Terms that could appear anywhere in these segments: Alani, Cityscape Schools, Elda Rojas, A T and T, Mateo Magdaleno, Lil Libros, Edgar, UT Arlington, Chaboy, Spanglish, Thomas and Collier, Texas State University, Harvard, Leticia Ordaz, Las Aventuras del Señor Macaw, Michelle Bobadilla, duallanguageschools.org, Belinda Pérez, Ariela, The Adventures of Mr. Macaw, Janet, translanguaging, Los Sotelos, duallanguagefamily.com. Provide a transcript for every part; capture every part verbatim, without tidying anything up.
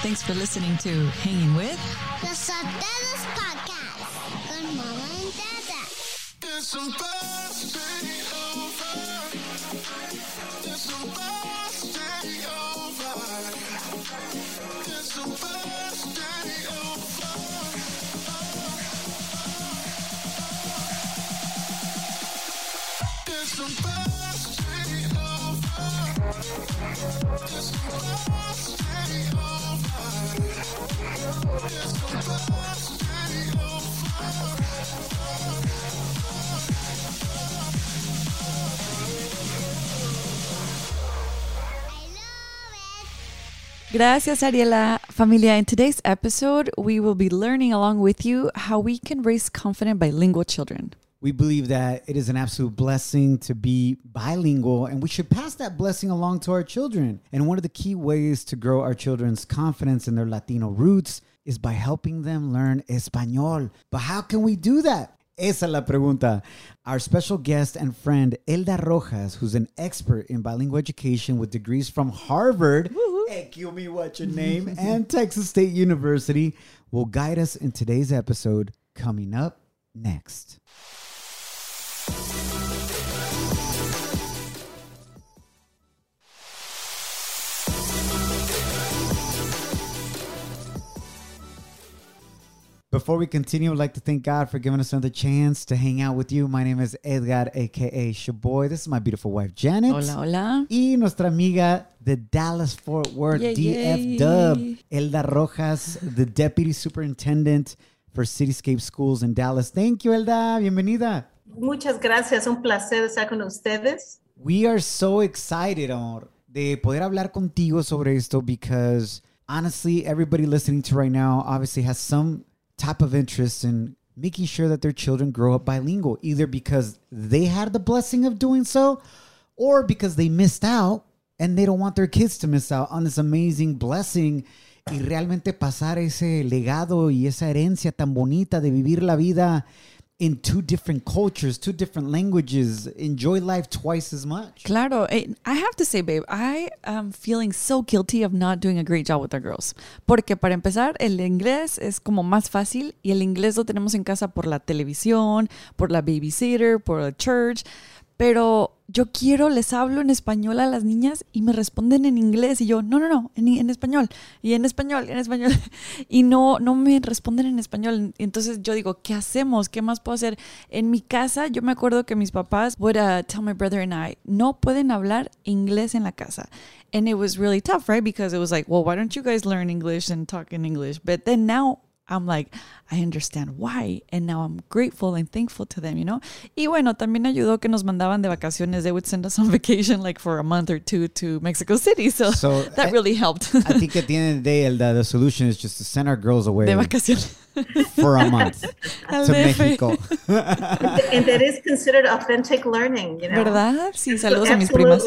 Thanks for listening to Hanging With The Sotelos Podcast with Mama and Dada. There's some best day over. There's some best day over. There's some best day over. There's some best day over. There's some best day over. It's the best day over. Gracias, Ariela. Familia, in today's episode, we will be learning along with you how we can raise confident bilingual children. We believe that it is an absolute blessing to be bilingual, and we should pass that blessing along to our children. And one of the key ways to grow our children's confidence in their Latino roots is by helping them learn Español. But how can we do that? Esa es la pregunta. Our special guest and friend, Elda Rojas, who's an expert in bilingual education with degrees from Harvard, hey, kill me, what's your name, and Texas State University, will guide us in today's episode coming up next. Before we continue, I'd like to thank God for giving us another chance to hang out with you. My name is Edgar, a k a. Chaboy. This is my beautiful wife, Janet. Hola, hola. Y nuestra amiga, the Dallas-Fort Worth yay, D F W, yay. Elda Rojas, the Deputy Superintendent for Cityscape Schools in Dallas. Thank you, Elda. Bienvenida. Muchas gracias. Un placer estar con ustedes. We are so excited, amor, de poder hablar contigo sobre esto because, honestly, everybody listening to right now obviously has some type of interest in making sure that their children grow up bilingual, either because they had the blessing of doing so or because they missed out and they don't want their kids to miss out on this amazing blessing y realmente pasar ese legado y esa herencia tan bonita de vivir la vida in two different cultures, two different languages, enjoy life twice as much. Claro. I have to say, babe, I am feeling so guilty of not doing a great job with our girls. Porque para empezar, el inglés es como más fácil y el inglés lo tenemos en casa por la televisión, por la babysitter, por la church. Pero yo quiero, les hablo en español a las niñas y me responden en inglés. Y yo, no, no, no, en, en español. Y en español, en español. Y no, no me responden en español. Entonces yo digo, ¿qué hacemos? ¿Qué más puedo hacer? En mi casa, yo me acuerdo que mis papás would uh, tell my brother and I, no pueden hablar inglés en la casa. And it was really tough, right? Because it was like, well, why don't you guys learn English and talk in English? But then now I'm like, I understand why. And now I'm grateful and thankful to them, you know? Y bueno, también ayudó que nos mandaban de vacaciones. They would send us on vacation like for a month or two to Mexico City. So, so that I, really helped. I think at the end of the day, Elda, the solution is just to send our girls away. De vacaciones. For a month to Mexico. And that is considered authentic learning, you know? ¿Verdad? Sí, saludos so, a mis primas.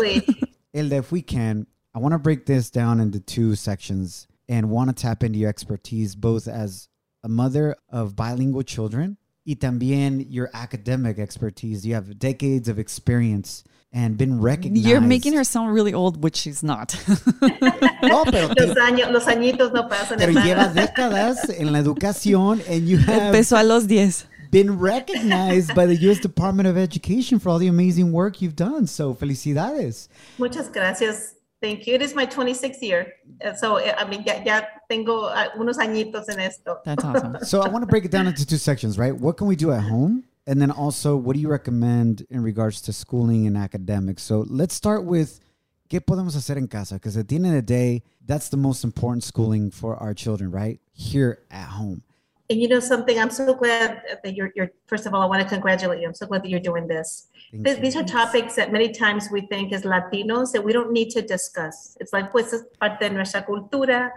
Elda, if we can, I want to break this down into two sections and want to tap into your expertise both as a mother of bilingual children, y también your academic expertise. You have decades of experience and been recognized. You're making her sound really old, which she's not. No, pero los años, los añitos no pasan. Pero llevas décadas en la educación, and you have empezó a los diez. Been recognized by the U S Department of Education for all the amazing work you've done. So, felicidades. Muchas gracias. Thank you. It is my twenty-sixth year. So, I mean, ya, ya tengo unos añitos en esto. That's awesome. So, I want to break it down into two sections, right? What can we do at home? And then also, what do you recommend in regards to schooling and academics? So, let's start with, ¿qué podemos hacer en casa? Because at the end of the day, that's the most important schooling for our children, right? Here at home. And you know something? I'm so glad that you're, you're first of all, I want to congratulate you. I'm so glad that you're doing this. Th- these are topics that many times we think as Latinos that we don't need to discuss. It's like, pues es parte de nuestra cultura,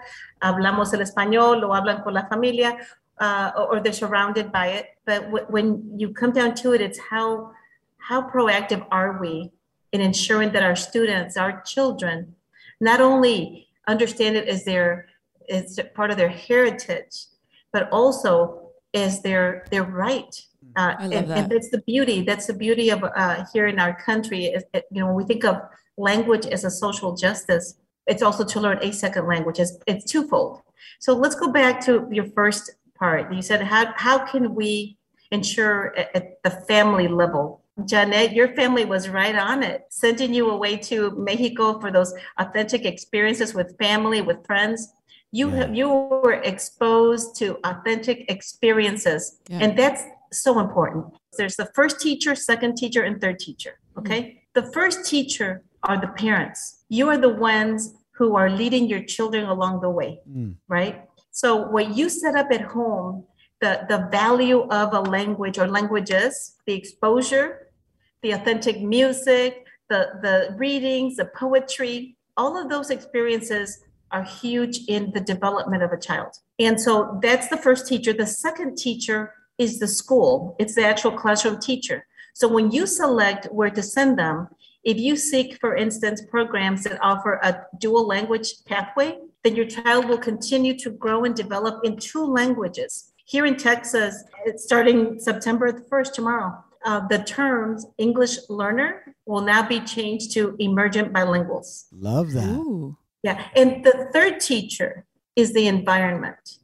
hablamos el español, lo hablan con la familia, uh, or, or they're surrounded by it. But w- when you come down to it, it's how how proactive are we in ensuring that our students, our children, not only understand it as their as part of their heritage, but also as their their right. Uh, and, that. and that's the beauty. That's the beauty of uh, here in our country. Is, you know, when we think of language as a social justice, It's also to learn a second language. It's, it's twofold. So let's go back to your first part. You said, how, how can we ensure at, at the family level? Janet, your family was right on it, sending you away to Mexico for those authentic experiences with family, with friends. You, yeah. you were exposed to authentic experiences, yeah. and that's so important. There's the first teacher, second teacher, and third teacher, okay? Mm-hmm. The first teacher are the parents. You are the ones who are leading your children along the way, mm. right? So what you set up at home, the, the value of a language or languages, the exposure, the authentic music, the, the readings, the poetry, all of those experiences are huge in the development of a child. And so that's the first teacher. The second teacher is the school. It's the actual classroom teacher. So when you select where to send them, if you seek, for instance, programs that offer a dual language pathway, then your child will continue to grow and develop in two languages. Here in Texas, it's starting September the first, tomorrow, uh, the terms English learner will now be changed to emergent bilinguals. Love that. Ooh. Yeah. And the third teacher is the environment.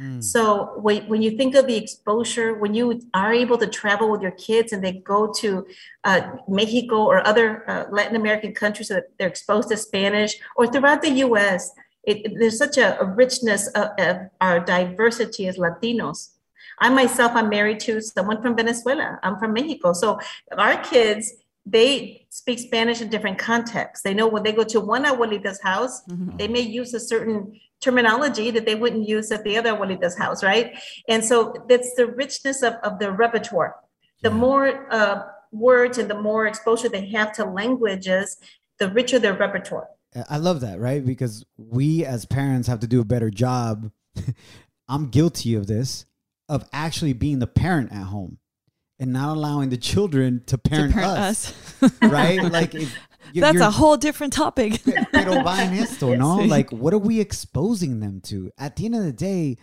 Mm. So when, when you think of the exposure, when you are able to travel with your kids and they go to uh, Mexico or other uh, Latin American countries so that they're exposed to Spanish, or throughout the U S, it, there's such a, a richness of, of our diversity as Latinos. I myself, I'm married to someone from Venezuela. I'm from Mexico. So our kids, they speak Spanish in different contexts. They know when they go to one abuelita's house, mm-hmm. they may use a certain terminology that they wouldn't use at the other abuelita's house, right? And so that's the richness of, of their repertoire. The more uh, words and the more exposure they have to languages, the richer their repertoire. I love that, right? Because we as parents have to do a better job. I'm guilty of this, of actually being the parent at home and not allowing the children to parent, to parent us, us. Right? Like if, You're, That's a whole different topic. Pero van esto, no? Like, what are we exposing them to? At the end of the day,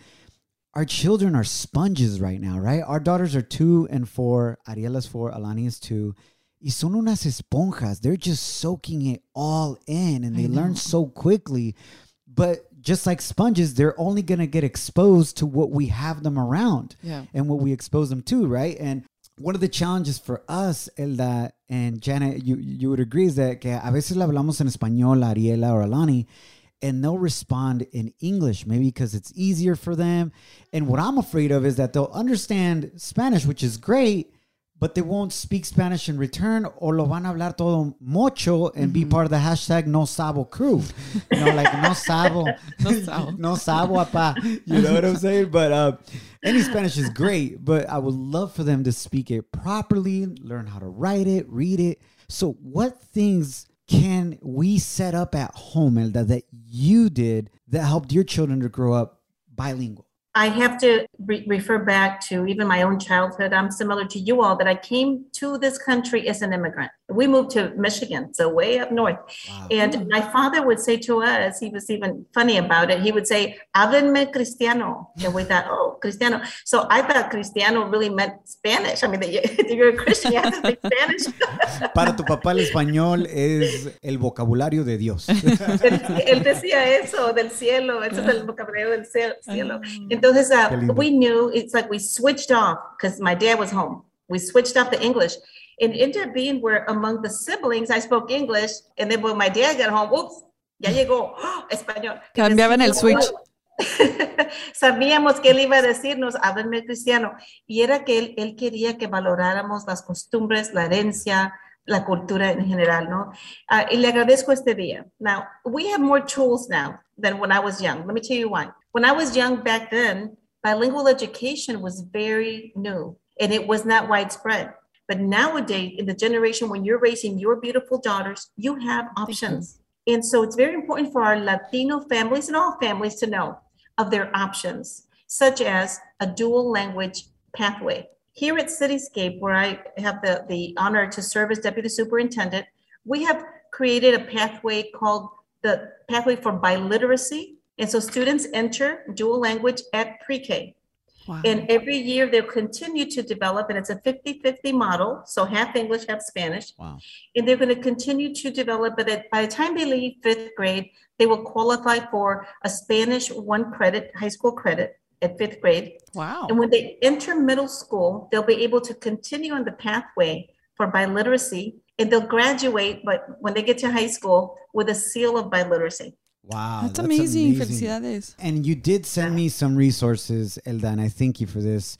our children are sponges right now, right? Our daughters are two and four. Ariela's four. Alani is two. Y son unas esponjas. They're just soaking it all in, and they learn so quickly. But just like sponges, they're only going to get exposed to what we have them around yeah. and what we expose them to, right? And one of the challenges for us, Elda and Janet, you, you would agree, is that que a veces le hablamos en español a Ariela or Alani, and they'll respond in English, maybe because it's easier for them. And what I'm afraid of is that they'll understand Spanish, which is great, but they won't speak Spanish in return, or lo van a hablar todo mucho and mm-hmm. be part of the hashtag no sabo crew. You know, like no sabo, no sabo, no sabo apa. You know what I'm saying? But uh, any Spanish is great, but I would love for them to speak it properly, learn how to write it, read it. So what things can we set up at home, Elda, that you did that helped your children to grow up bilingual? I have to re- refer back to even my own childhood. I'm similar to you all, that I came to this country as an immigrant. We moved to Michigan, so way up north. Wow. And my father would say to us, he was even funny about it. He would say, "Háblenme cristiano." And we thought, oh, cristiano. So I thought cristiano really meant Spanish. I mean, if you're a Christian, you have to speak Spanish. Para tu papá el español es el vocabulario de Dios. Él decía eso, del cielo. Eso es el vocabulario del cielo. Entonces, uh, we knew, it's like we switched off because my dad was home. We switched off the English. And it ended up being where among the siblings, I spoke English. And then when my dad got home, oops, ya llegó, oh, español. Cambiaban el switch. Sabíamos que él iba a decirnos, háblenme cristiano. Y era que él, él quería que valoráramos las costumbres, la herencia, la cultura en general, ¿no? Uh, y le agradezco este día. Now, we have more tools now than when I was young. Let me tell you why. When I was young back then, bilingual education was very new and it was not widespread. But nowadays, in the generation when you're raising your beautiful daughters, you have options. You. And so it's very important for our Latino families and all families to know of their options, such as a dual language pathway. Here at Cityscape, where I have the, the honor to serve as deputy superintendent, we have created a pathway called the Pathway for Biliteracy. And so students enter dual language at pre-K. Wow. And every year they'll continue to develop, and it's a fifty fifty model, so half English, half Spanish. Wow. And they're going to continue to develop, but by the time they leave fifth grade, they will qualify for a Spanish one credit, high school credit at fifth grade. Wow. And when they enter middle school, they'll be able to continue on the pathway for biliteracy, and they'll graduate, but when they get to high school, with a seal of biliteracy. Wow. That's, that's amazing. amazing. Felicidades. And you did send me some resources, Elda, and I thank you for this.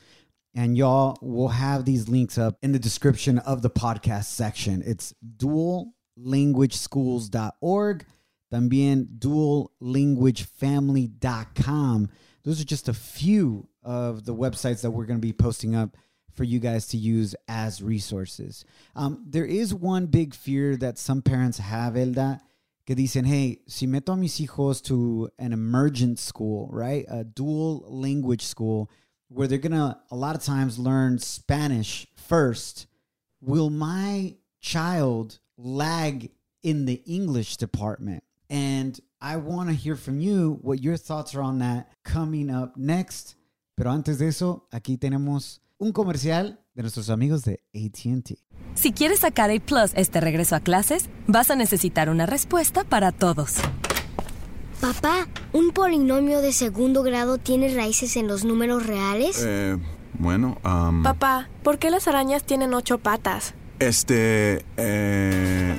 And y'all will have these links up in the description of the podcast section. It's dual language schools dot org, también dual language family dot com. Those are just a few of the websites that we're going to be posting up for you guys to use as resources. Um, there is one big fear that some parents have, Elda, que dicen, hey, si meto a mis hijos to an emergent school, right? A dual language school where they're going to a lot of times learn Spanish first. Will my child lag in the English department? And I want to hear from you what your thoughts are on that coming up next. Pero antes de eso, aquí tenemos un comercial de nuestros amigos de A T and T. Si quieres sacar A+ este regreso a clases, vas a necesitar una respuesta para todos. Papá, ¿un polinomio de segundo grado tiene raíces en los números reales? Eh, bueno, um... Papá, ¿por qué las arañas tienen ocho patas? Este, eh...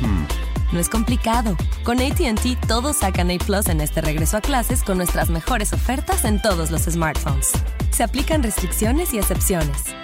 Hmm. No es complicado. Con A T and T todos sacan A+ en este regreso a clases con nuestras mejores ofertas en todos los smartphones. Se aplican restricciones y excepciones.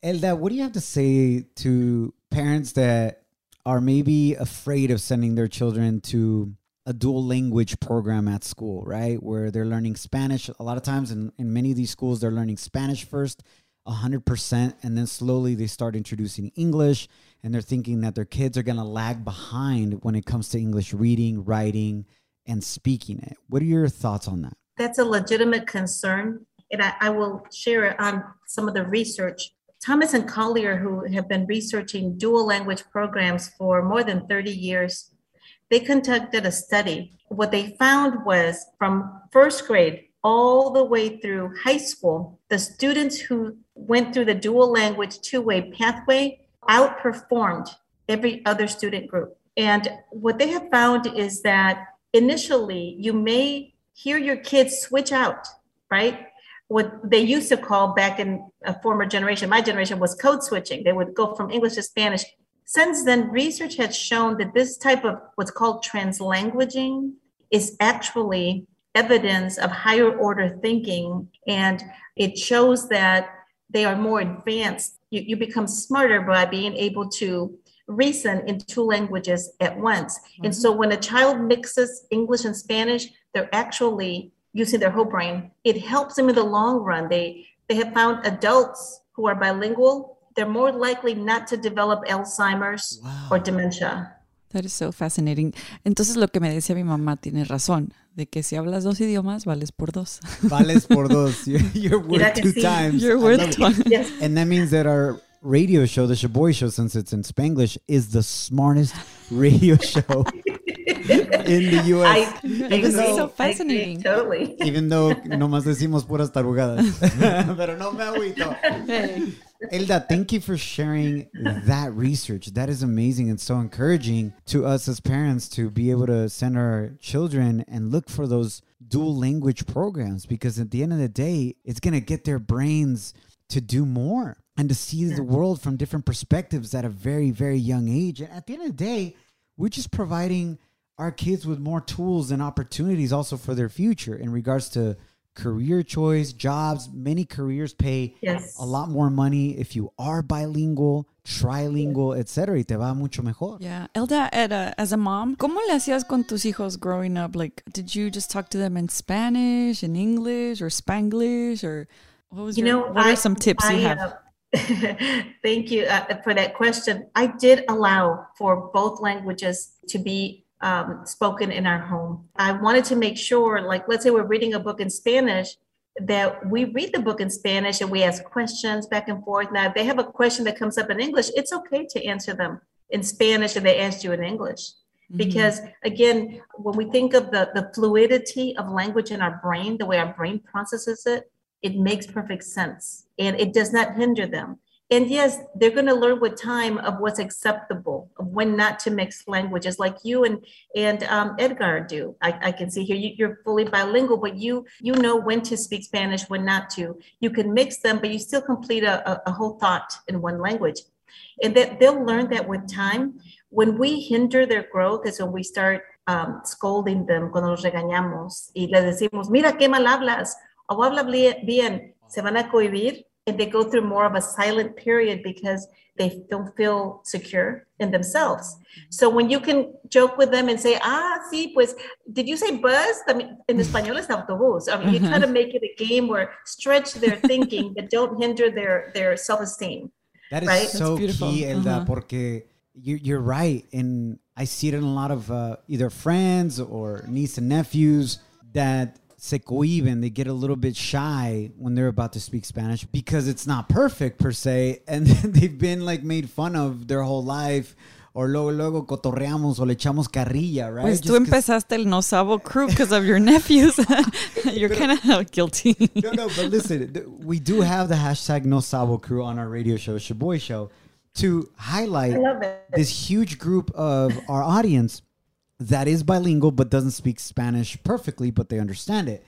Elda, what do you have to say to parents that are maybe afraid of sending their children to a dual language program at school, right? Where they're learning Spanish. A lot of times in, in many of these schools, they're learning Spanish first, one hundred percent, and then slowly they start introducing English, and they're thinking that their kids are going to lag behind when it comes to English reading, writing, and speaking it. What are your thoughts on that? That's a legitimate concern, and I, I will share it on some of the research. Thomas and Collier, who have been researching dual language programs for more than thirty years, they conducted a study. What they found was from first grade all the way through high school, the students who went through the dual language two-way pathway outperformed every other student group. And what they have found is that initially you may hear your kids switch out, right? What they used to call back in a former generation, my generation, was code switching. They would go from English to Spanish. Since then, research has shown that this type of what's called translanguaging is actually evidence of higher order thinking. And it shows that they are more advanced. You, you become smarter by being able to reason in two languages at once. Mm-hmm. And so when a child mixes English and Spanish, they're actually using their whole brain. It helps them in the long run. They they have found adults who are bilingual, they're more likely not to develop Alzheimer's wow. or dementia. That is so fascinating. Entonces lo que me decía mi mamá tiene razón, de que si hablas dos idiomas, vales por dos. Vales por dos. You're, you're worth two sí. times. You're worth twice. Yes. And that means that our radio show, the Chaboy Show, since it's in Spanglish, is the smartest radio show in the U S. I, this though, is so fascinating. I, totally. Even though nomás decimos puras tarugadas. Pero no me agüito. Hey. Elda, thank you for sharing that research. That is amazing and so encouraging to us as parents to be able to send our children and look for those dual language programs, because at the end of the day, it's going to get their brains to do more and to see the world from different perspectives at a very, very young age. And at the end of the day, we're just providing our kids with more tools and opportunities also for their future in regards to career choice, jobs. Many careers pay yes. a lot more money if you are bilingual, trilingual, yeah. et cetera. Y te va mucho mejor. Yeah. Elda, Elda, as a mom, ¿cómo le hacías con tus hijos growing up? Like, did you just talk to them in Spanish, in English, or Spanglish? Or what was you your, know, what I, are some tips I, you have? Uh, Thank you uh, for that question. I did allow for both languages to be um, spoken in our home. I wanted to make sure, like, let's say we're reading a book in Spanish, that we read the book in Spanish and we ask questions back and forth. Now, if they have a question that comes up in English, it's okay to answer them in Spanish if they asked you in English. Mm-hmm. Because again, when we think of the, the fluidity of language in our brain, the way our brain processes it, it makes perfect sense and it does not hinder them. And yes, they're going to learn with time of what's acceptable, of when not to mix languages, like you and and um, Edgar do. I, I can see here you, you're fully bilingual, but you you know when to speak Spanish, when not to. You can mix them, but you still complete a, a, a whole thought in one language. And that they'll learn that with time. When we hinder their growth is when we start um, scolding them, cuando los regañamos y les decimos, mira qué mal hablas, o habla bien, se van a cohibir. And they go through more of a silent period because they don't feel secure in themselves. So when you can joke with them and say, ah, sí, pues, did you say bus? I mean, in Espanol, it's autobús. I mean, mm-hmm. You try to make it a game or stretch their thinking that don't hinder their, their self-esteem. That is right? So key, Elda, uh-huh. porque you, you're right. And I see it in a lot of uh, either friends or niece and nephews that se cohiben, they get a little bit shy when they're about to speak Spanish because it's not perfect per se, and they've been like made fun of their whole life. Or luego, luego cotorreamos o le echamos carrilla, right? Pues tú empezaste el no sabo crew because of your nephews. You're kind of guilty. No, no, but listen, we do have the hashtag no sabo crew on our radio show, Chaboy Show, to highlight this huge group of our audience that is bilingual but doesn't speak Spanish perfectly, but they understand it.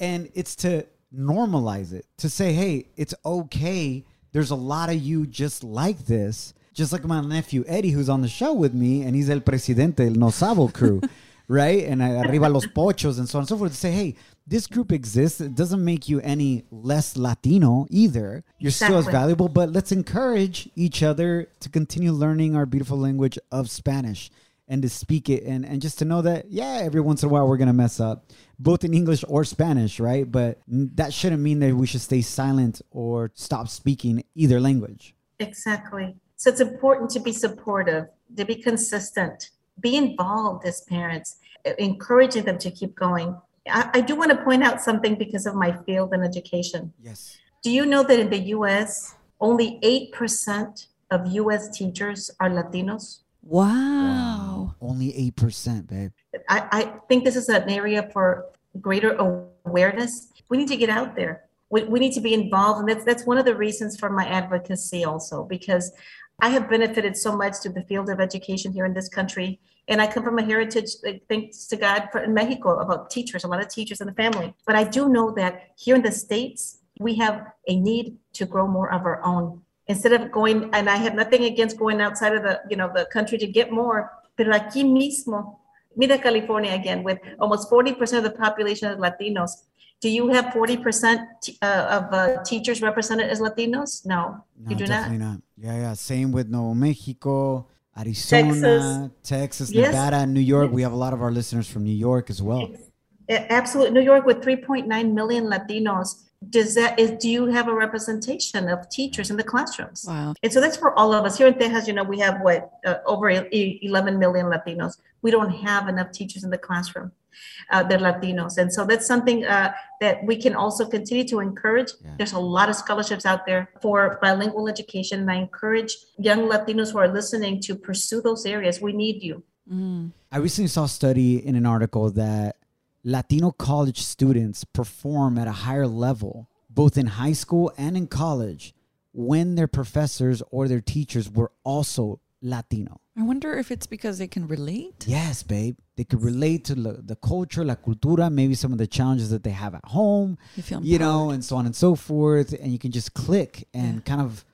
And it's to normalize it, to say, hey, it's okay. There's a lot of you just like this. Just like my nephew Eddie, who's on the show with me, and he's el presidente, el no sabo crew, right? And arriba los pochos and so on and so forth. To say, hey, this group exists. It doesn't make you any less Latino either. You're exactly. still as valuable, but let's encourage each other to continue learning our beautiful language of Spanish. And to speak it and, and just to know that, yeah, every once in a while we're going to mess up, both in English or Spanish, right? But that shouldn't mean that we should stay silent or stop speaking either language. Exactly. So it's important to be supportive, to be consistent, be involved as parents, encouraging them to keep going. I, I do want to point out something because of my field in education. Yes. Do you know that in the U S, only eight percent of U S teachers are Latinos? Wow. wow. Only eight percent, babe. I, I think this is an area for greater awareness. We need to get out there. We, we need to be involved. And that's, that's one of the reasons for my advocacy also, because I have benefited so much through the field of education here in this country. And I come from a heritage, thanks to God, for, in Mexico, about teachers, a lot of teachers in the family. But I do know that here in the States, we have a need to grow more of our own. Instead of going, and I have nothing against going outside of the, you know, the country to get more, pero aquí mismo, mira California again, with almost forty percent of the population of Latinos. Do you have forty percent t- uh, of uh, teachers represented as Latinos? No, no you do not. not. Yeah, yeah. Same with Nuevo Mexico, Arizona, Texas, Texas, yes. Nevada, New York. Yes. We have a lot of our listeners from New York as well. Absolutely. New York with three point nine million Latinos. Does that is do you have a representation of teachers in the classrooms? Wow. And so that's for all of us here in Texas. You know, we have what uh, over eleven million Latinos. We don't have enough teachers in the classroom. Uh, they're Latinos. And so that's something uh, that we can also continue to encourage. Yeah. There's a lot of scholarships out there for bilingual education. And I encourage young Latinos who are listening to pursue those areas. We need you. Mm. I recently saw a study in an article that Latino college students perform at a higher level, both in high school and in college, when their professors or their teachers were also Latino. I wonder if it's because they can relate. Yes, babe. They could relate to the, the culture, la cultura, maybe some of the challenges that they have at home, you, feel you know, and so on and so forth. And you can just click and yeah. kind of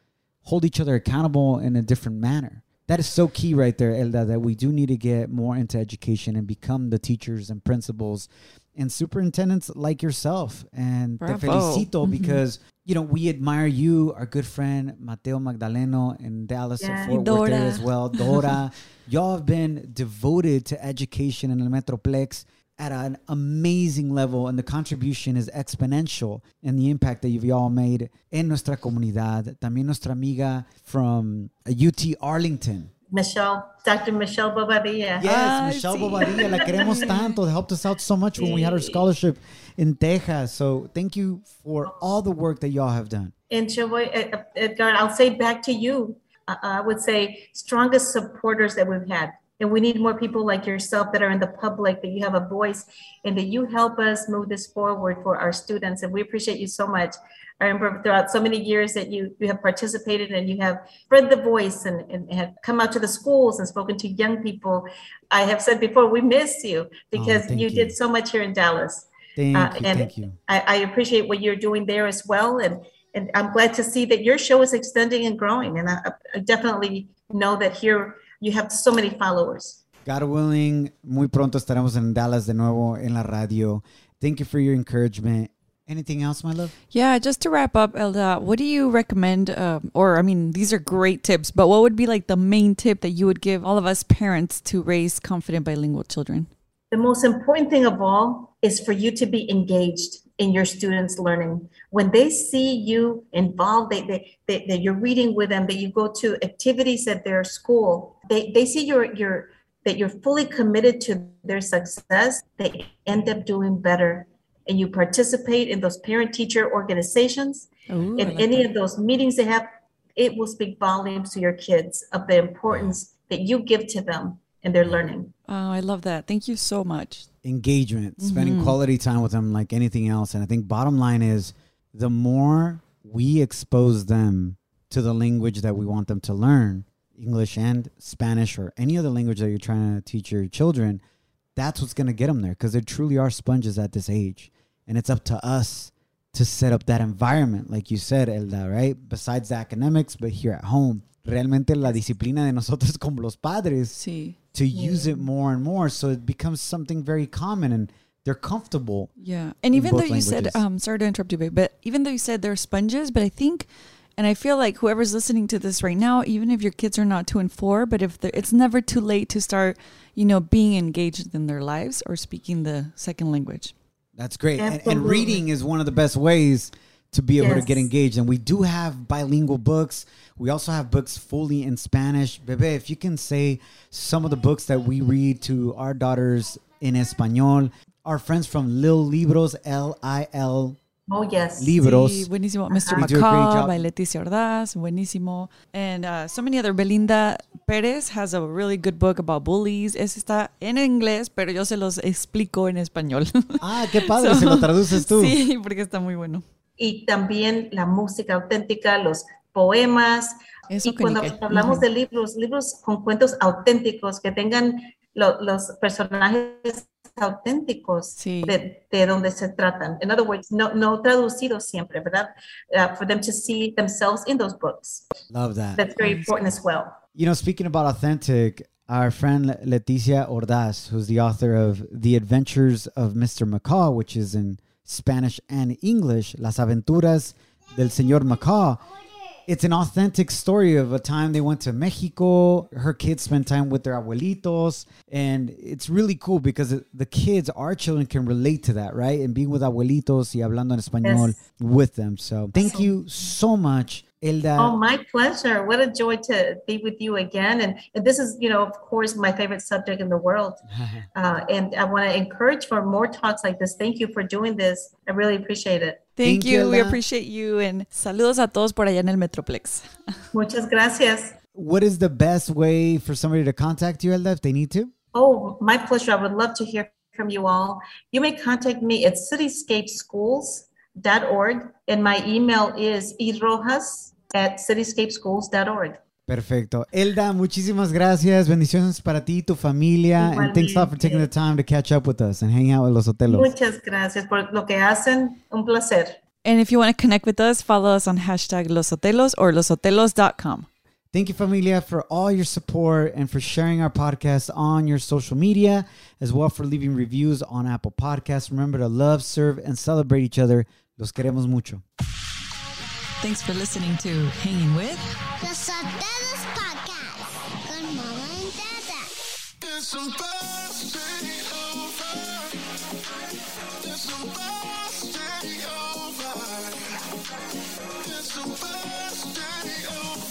hold each other accountable in a different manner. That is so key right there, Elda, that we do need to get more into education and become the teachers and principals and superintendents like yourself. And Bravo. Te felicito because, you know, we admire you, our good friend Mateo Magdaleno in Dallas yeah. and Fort Worth there as well. Dora, y'all have been devoted to education in the Metroplex at an amazing level, and the contribution is exponential and the impact that you've all made in nuestra comunidad. También nuestra amiga from U T Arlington. Michelle, Doctor Michelle Bobadilla. Yes, ah, Michelle sí. Bobadilla, la queremos tanto. They helped us out so much when we had our scholarship in Texas. So thank you for all the work that y'all have done. And Chaboy, Edgar, I'll say back to you, uh, I would say strongest supporters that we've had. And we need more people like yourself that are in the public, that you have a voice, and that you help us move this forward for our students. And we appreciate you so much. I remember throughout so many years that you, you have participated and you have spread the voice and, and have come out to the schools and spoken to young people. I have said before, we miss you because oh, you, you did so much here in Dallas. Thank uh, you, and thank you. I, I appreciate what you're doing there as well. And, and I'm glad to see that your show is extending and growing. And I, I definitely know that here you have so many followers. God willing, muy pronto estaremos en Dallas de nuevo en la radio. Thank you for your encouragement. Anything else, my love? Yeah, just to wrap up, Elda, what do you recommend? Um, or, I mean, these are great tips, but what would be like the main tip that you would give all of us parents to raise confident bilingual children? The most important thing of all is for you to be engaged in your students' learning. When they see you involved, that they, they, they, you're reading with them, that you go to activities at their school, they, they see your your that you're fully committed to their success, they end up doing better. And you participate in those parent-teacher organizations, Ooh, in like any that. of those meetings they have, it will speak volumes to your kids of the importance that you give to them in their learning. Oh, I love that. Thank you so much. Engagement, mm-hmm. spending quality time with them like anything else. And I think bottom line is the more we expose them to the language that we want them to learn, English and Spanish or any other language that you're trying to teach your children, that's what's going to get them there because they truly are sponges at this age. And it's up to us to set up that environment, like you said, Elda, right? Besides the academics, but here at home. Realmente la disciplina de nosotros como los padres sí. to yeah. use it more and more so it becomes something very common and they're comfortable. Yeah. And even though you languages. said, um, sorry to interrupt you, babe, but even though you said they're sponges, but I think, and I feel like whoever's listening to this right now, even if your kids are not two and four, but if it's never too late to start, you know, being engaged in their lives or speaking the second language. That's great. And, and reading is one of the best ways to be able yes. to get engaged. And we do have bilingual books. We also have books fully in Spanish. Bebe, if you can say some of the books that we read to our daughters in Español. Our friends from Lil Libros, L I L Oh, yes. Libros. Sí, buenísimo. Uh-huh. Mister Macaw by Leticia Ordaz. Buenísimo. And uh, so many other. Belinda Pérez has a really good book about bullies. Ese está en inglés, pero yo se los explico en español. Ah, qué padre. So, se lo traduces tú. Sí, porque está muy bueno. Y también la música auténtica, los poemas. Eso y cuando que... hablamos uh-huh. de libros, libros con cuentos auténticos que tengan lo, los personajes auténticos sí. de, de donde se tratan. In other words, no, no traducidos siempre, ¿verdad? Uh, for them to see themselves in those books. Love that. That's very important as well. You know, speaking about authentic, our friend Leticia Ordaz, who's the author of The Adventures of Mister Macaw, which is in Spanish and English, Las Aventuras del Señor Macaw. It's an authentic story of a time they went to Mexico. Her kids spent time with their abuelitos. And it's really cool because the kids, our children, can relate to that, right? And being with abuelitos y hablando en español yes. with them. So thank you so much, Elda. Oh, my pleasure. What a joy to be with you again. And, and this is, you know, of course, my favorite subject in the world. uh, and I want to encourage for more talks like this. Thank you for doing this. I really appreciate it. Thank, Thank you. you. We appreciate you. And saludos a todos por allá en el Metroplex. Muchas gracias. What is the best way for somebody to contact you, Elda, if they need to? Oh, my pleasure. I would love to hear from you all. You may contact me at cityscape schools dot org. And my email is e rojas at cityscape schools dot org. Perfecto. Elda, muchísimas gracias. Bendiciones para ti y tu familia. Igualmente. And thanks a lot for taking the time to catch up with us and hang out with Los Sotelos. Muchas gracias por lo que hacen. Un placer. And if you want to connect with us, follow us on hashtag Los Sotelos or los sotelos dot com. Thank you, familia, for all your support and for sharing our podcast on your social media, as well for leaving reviews on Apple Podcasts. Remember to love, serve, and celebrate each other. Los queremos mucho. Thanks for listening to Hanging With Los Sotelos Podcast con Mama and Dada. There's some birthday over. There's some birthday over. There's some birthday over.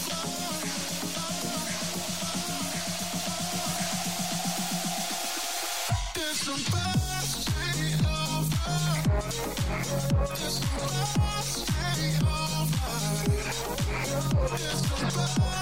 It's over.